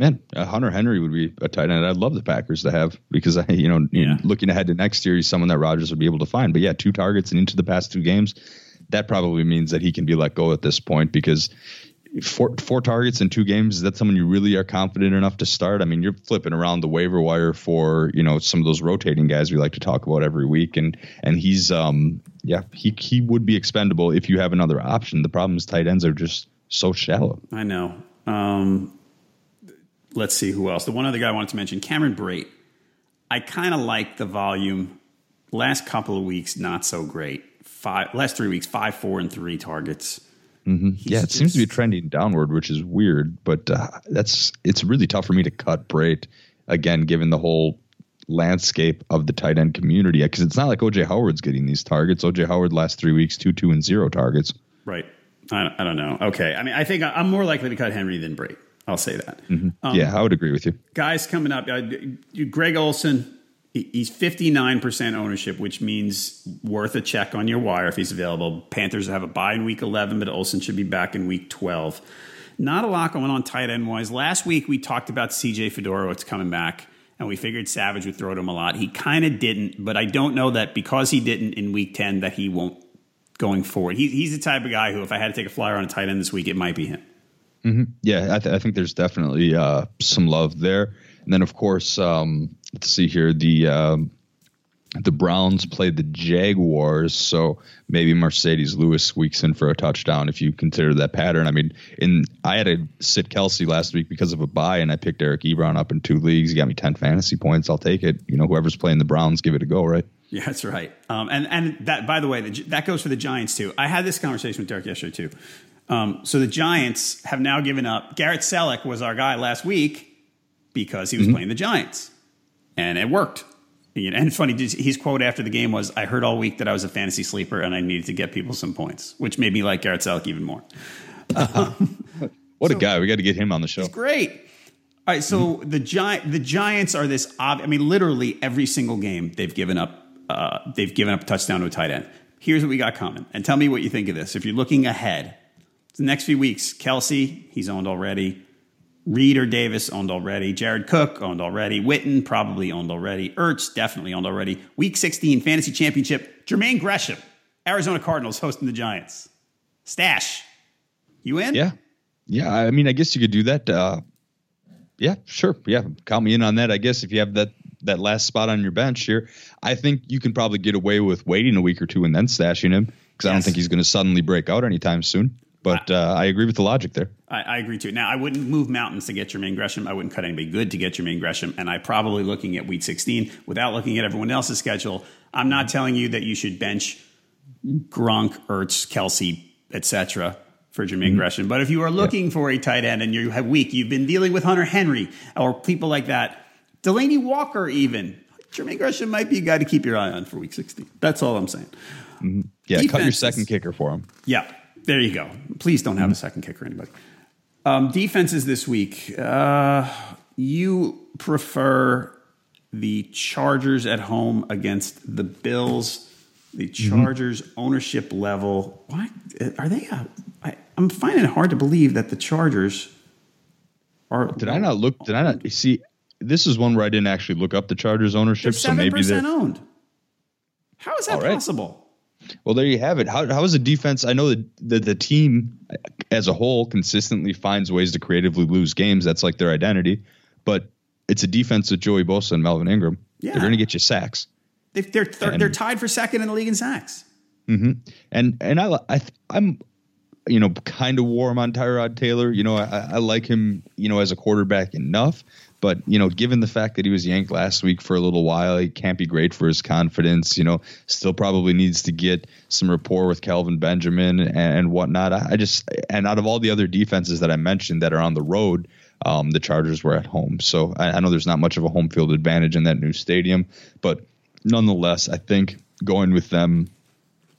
Man, Hunter Henry would be a tight end I'd love the Packers to have because, looking ahead to next year, he's someone that Rodgers would be able to find. But, 2 targets in each of the past 2 games, that probably means that he can be let go at this point because four targets in 2 games, is that someone you really are confident enough to start? I mean, you're flipping around the waiver wire for, some of those rotating guys we like to talk about every week. And he's, he would be expendable if you have another option. The problem is tight ends are just so shallow. I know. Let's see who else. The one other guy I wanted to mention, Cameron Brate. I kind of like the volume. Last couple of weeks, not so great. Last 3 weeks, 5, 4, and 3 targets. It seems to be trending downward, which is weird. But it's really tough for me to cut Brate, again, given the whole landscape of the tight end community. Because it's not like O.J. Howard's getting these targets. O.J. Howard last 3 weeks, 2, 2, and 0 targets. Right. I don't know. Okay. I mean, I think I'm more likely to cut Henry than Brate. I'll say that. I would agree with you. Guys coming up, Greg Olsen, he's 59% ownership, which means worth a check on your wire if he's available. Panthers have a bye in week 11, but Olsen should be back in week 12. Not a lot going on tight end wise. Last week we talked about CJ Fedorowicz coming back, and we figured Savage would throw to him a lot. He kind of didn't, but I don't know that because he didn't in week 10 that he won't going forward. He's the type of guy who, if I had to take a flyer on a tight end this week, it might be him. Yeah, I think there's definitely some love there. And then, of course, let's see here. The Browns played the Jaguars, so maybe Mercedes Lewis squeaks in for a touchdown if you consider that pattern. I mean, I had to sit Kelsey last week because of a bye, and I picked Eric Ebron up in 2 leagues. He got me 10 fantasy points. I'll take it. Whoever's playing the Browns, give it a go, right? Yeah, that's right. And that, by the way, that goes for the Giants, too. I had this conversation with Derek yesterday, too. So the Giants have now given up. Garrett Selleck was our guy last week because he was playing the Giants, and it worked. And funny, his quote after the game was, "I heard all week that I was a fantasy sleeper and I needed to get people some points," which made me like Garrett Selleck even more. What a guy. We got to get him on the show. He's great. All right. So the Giants are this literally every single game they've given up a touchdown to a tight end. Here's what we got coming. And tell me what you think of this. If you're looking ahead, the next few weeks, Kelsey, he's owned already. Reed or Davis, owned already. Jared Cook, owned already. Witten, probably owned already. Ertz, definitely owned already. Week 16, Fantasy Championship, Jermaine Gresham, Arizona Cardinals hosting the Giants. Stash, you in? Yeah. I mean, I guess you could do that. Yeah, sure. Yeah, count me in on that. I guess if you have that last spot on your bench here, I think you can probably get away with waiting a week or two and then stashing him because I don't think he's going to suddenly break out anytime soon. But I agree with the logic there. I agree, too. Now, I wouldn't move mountains to get Jermaine Gresham. I wouldn't cut anybody good to get Jermaine Gresham. And I probably, looking at Week 16, without looking at everyone else's schedule, I'm not telling you that you should bench Gronk, Ertz, Kelsey, etc. for Jermaine Gresham. But if you are looking for a tight end and you have week, you've been dealing with Hunter Henry or people like that, Delaney Walker even, Jermaine Gresham might be a guy to keep your eye on for Week 16. That's all I'm saying. Yeah, defenses, cut your second kicker for him. Yeah. There you go. Please don't have a second kicker, anybody. Defenses this week. You prefer the Chargers at home against the Bills. The Chargers ownership level. Why are they? I'm finding it hard to believe that the Chargers are. Did I not look? Did I not see? This is one where I didn't actually look up the Chargers ownership. They're 7% so maybe they're owned. How is that possible? Well, there you have it. How is the defense? I know that the team as a whole consistently finds ways to creatively lose games. That's like their identity. But it's a defense with Joey Bosa and Melvin Ingram. Yeah. They're going to get you sacks. They're tied for second in the league in sacks. Mm-hmm. And I'm you know, kind of warm on Tyrod Taylor. You know, I like him, you know, as a quarterback enough. But, you know, given the fact that he was yanked last week for a little while, it can't be great for his confidence. You know, still probably needs to get some rapport with Kelvin Benjamin and whatnot. And out of all the other defenses that I mentioned that are on the road, the Chargers were at home. So I know there's not much of a home field advantage in that new stadium. But nonetheless, I think going with them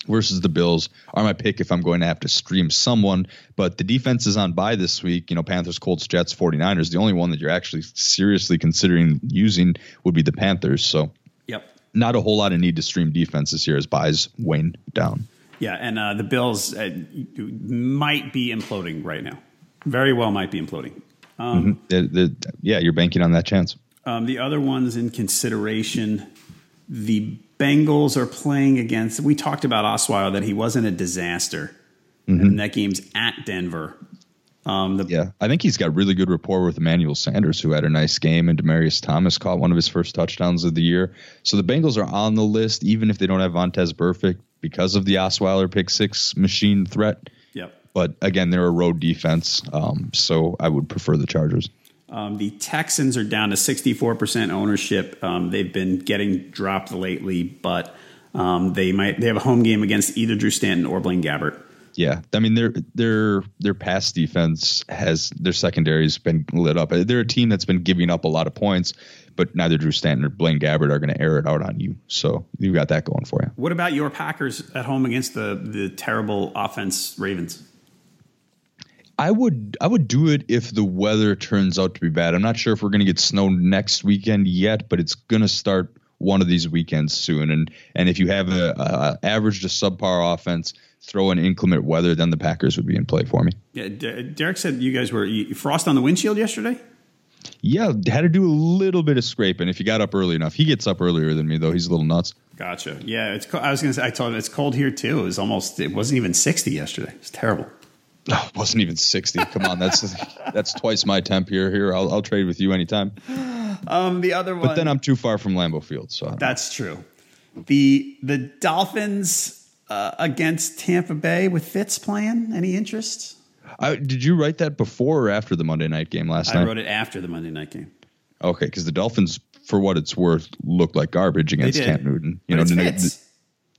versus the Bills are my pick if I'm going to have to stream someone. But the defense is on bye this week. You know, Panthers, Colts, Jets, 49ers. The only one that you're actually seriously considering using would be the Panthers. So yep, not a whole lot of need to stream defense this year as buys wane down. Yeah, and the Bills might be imploding right now. Very well might be imploding. You're banking on that chance. The other ones in consideration, the Bengals are playing against, we talked about Osweiler, that he wasn't a disaster. Mm-hmm. And that game's at Denver. I think he's got really good rapport with Emmanuel Sanders, who had a nice game, and Demaryius Thomas caught one of his first touchdowns of the year. So the Bengals are on the list, even if they don't have Vontaze Burfict, because of the Osweiler pick six machine threat. Yep. But again, they're a road defense, so I would prefer the Chargers. The Texans are down to 64% ownership. They've been getting dropped lately, but they have a home game against either Drew Stanton or Blaine Gabbert. Yeah, I mean their pass defense their secondary's been lit up. They're a team that's been giving up a lot of points, but neither Drew Stanton or Blaine Gabbert are going to air it out on you. So you've got that going for you. What about your Packers at home against the terrible offense Ravens? I would do it if the weather turns out to be bad. I'm not sure if we're going to get snow next weekend yet, but it's going to start one of these weekends soon. And if you have a average to subpar offense, throw in inclement weather, then the Packers would be in play for me. Yeah, Derek said you guys were frost on the windshield yesterday. Yeah, had to do a little bit of scraping if you got up early enough. He gets up earlier than me though. He's a little nuts. Gotcha. Yeah, I told him it's cold here too. It wasn't even 60 yesterday. It's terrible. Oh, wasn't even 60. Come on, that's twice my temp here. I'll trade with you anytime. The other one, but then I'm too far from Lambeau Field, so that's true. The Dolphins against Tampa Bay with Fitz playing. Any interest? Did you write that before or after the Monday night game last night? I wrote it after the Monday night game. Okay, because the Dolphins, for what it's worth, looked like garbage against Cam Newton. You know, it's Fitz.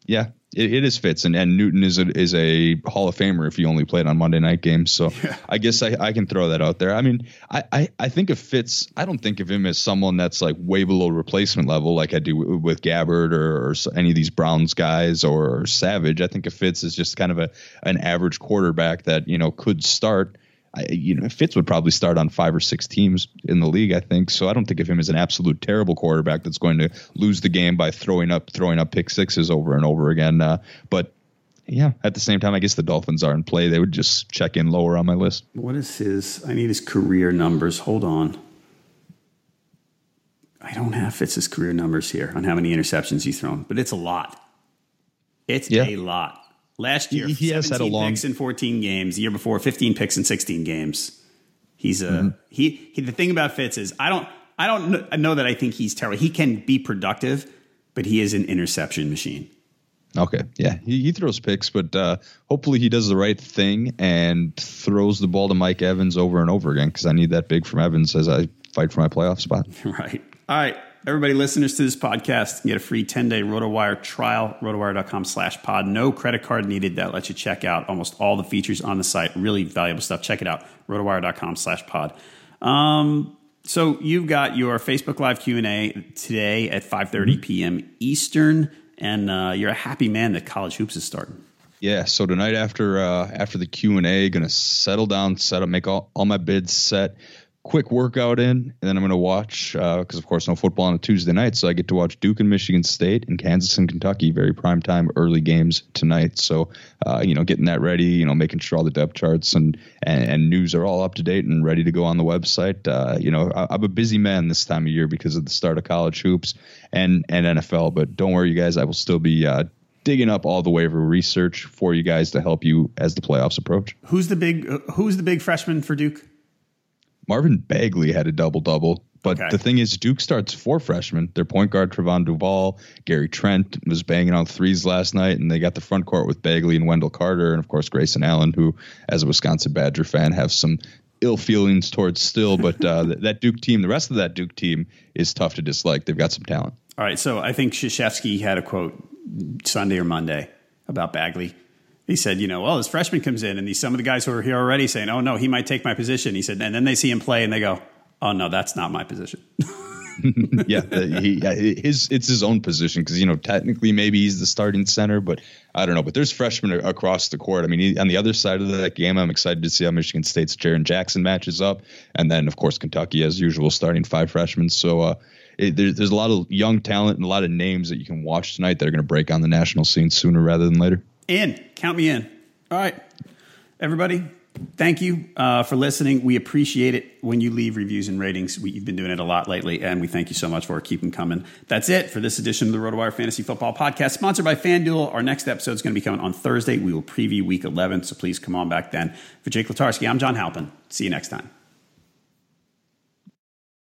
Yeah. It is Fitz, and Newton is a Hall of Famer if he only played on Monday night games. So yeah. I guess I can throw that out there. I mean, I think of Fitz, I don't think of him as someone that's like way below replacement level like I do with Gabbard or any of these Browns guys or Savage. I think of Fitz as just kind of an average quarterback that, you know, could start. Fitz would probably start on 5 or 6 teams in the league, I think. So I don't think of him as an absolute terrible quarterback that's going to lose the game by throwing up pick sixes over and over again. But yeah, at the same time, I guess the Dolphins are in play. They would just check in lower on my list. What is his? I need his career numbers. Hold on. I don't have Fitz's career numbers here on how many interceptions he's thrown, but it's a lot. A lot. Last year, he has had a long picks in 14 games. The year before, 15 picks in 16 games. He's the thing about Fitz is I don't know that I think he's terrible. He can be productive, but he is an interception machine. Okay, yeah, he throws picks, but hopefully he does the right thing and throws the ball to Mike Evans over and over again because I need that big from Evans as I fight for my playoff spot. Right. All right. Everybody, listeners to this podcast, get a free 10-day RotoWire trial, rotowire.com/pod. No credit card needed. That lets you check out almost all the features on the site. Really valuable stuff. Check it out, rotowire.com/pod. So you've got your Facebook Live Q&A today at 5:30 p.m. Eastern, and you're a happy man that college hoops is starting. Yeah, so tonight after the Q&A, going to settle down, set up, make all my bids set. Quick workout in, and then I'm going to watch because, of course, no football on a Tuesday night, so I get to watch Duke and Michigan State and Kansas and Kentucky, very prime time early games tonight. So, getting that ready, making sure all the depth charts and news are all up to date and ready to go on the website. I'm a busy man this time of year because of the start of college hoops and NFL, but don't worry, you guys, I will still be digging up all the waiver research for you guys to help you as the playoffs approach. Who's the big freshman for Duke? Marvin Bagley had a double-double. But the thing is, Duke starts four freshmen. Their point guard, Trevon Duval, Gary Trent was banging on threes last night, and they got the front court with Bagley and Wendell Carter, and of course Grayson Allen, who, as a Wisconsin Badger fan, have some ill feelings towards still. But that Duke team, the rest of that Duke team, is tough to dislike. They've got some talent. All right, so I think Krzyzewski had a quote Sunday or Monday about Bagley. He said, well, this freshman comes in, and some of the guys who are here already saying, oh, no, he might take my position. He said, and then they see him play, and they go, oh, no, that's not my position. Yeah, it's his own position because, technically maybe he's the starting center, but I don't know. But there's freshmen across the court. I mean, on the other side of that game, I'm excited to see how Michigan State's Jaren Jackson matches up. And then, of course, Kentucky, as usual, starting five freshmen. So there's a lot of young talent and a lot of names that you can watch tonight that are going to break on the national scene sooner rather than later. In. Count me in. All right, everybody. Thank you for listening. We appreciate it when you leave reviews and ratings. You've been doing it a lot lately, and we thank you so much for it. Keep them coming. That's it for this edition of the RotoWire Fantasy Football Podcast, sponsored by FanDuel. Our next episode is going to be coming on Thursday. We will preview Week 11, so please come on back then. For Jake Letarski, I'm John Halpin. See you next time.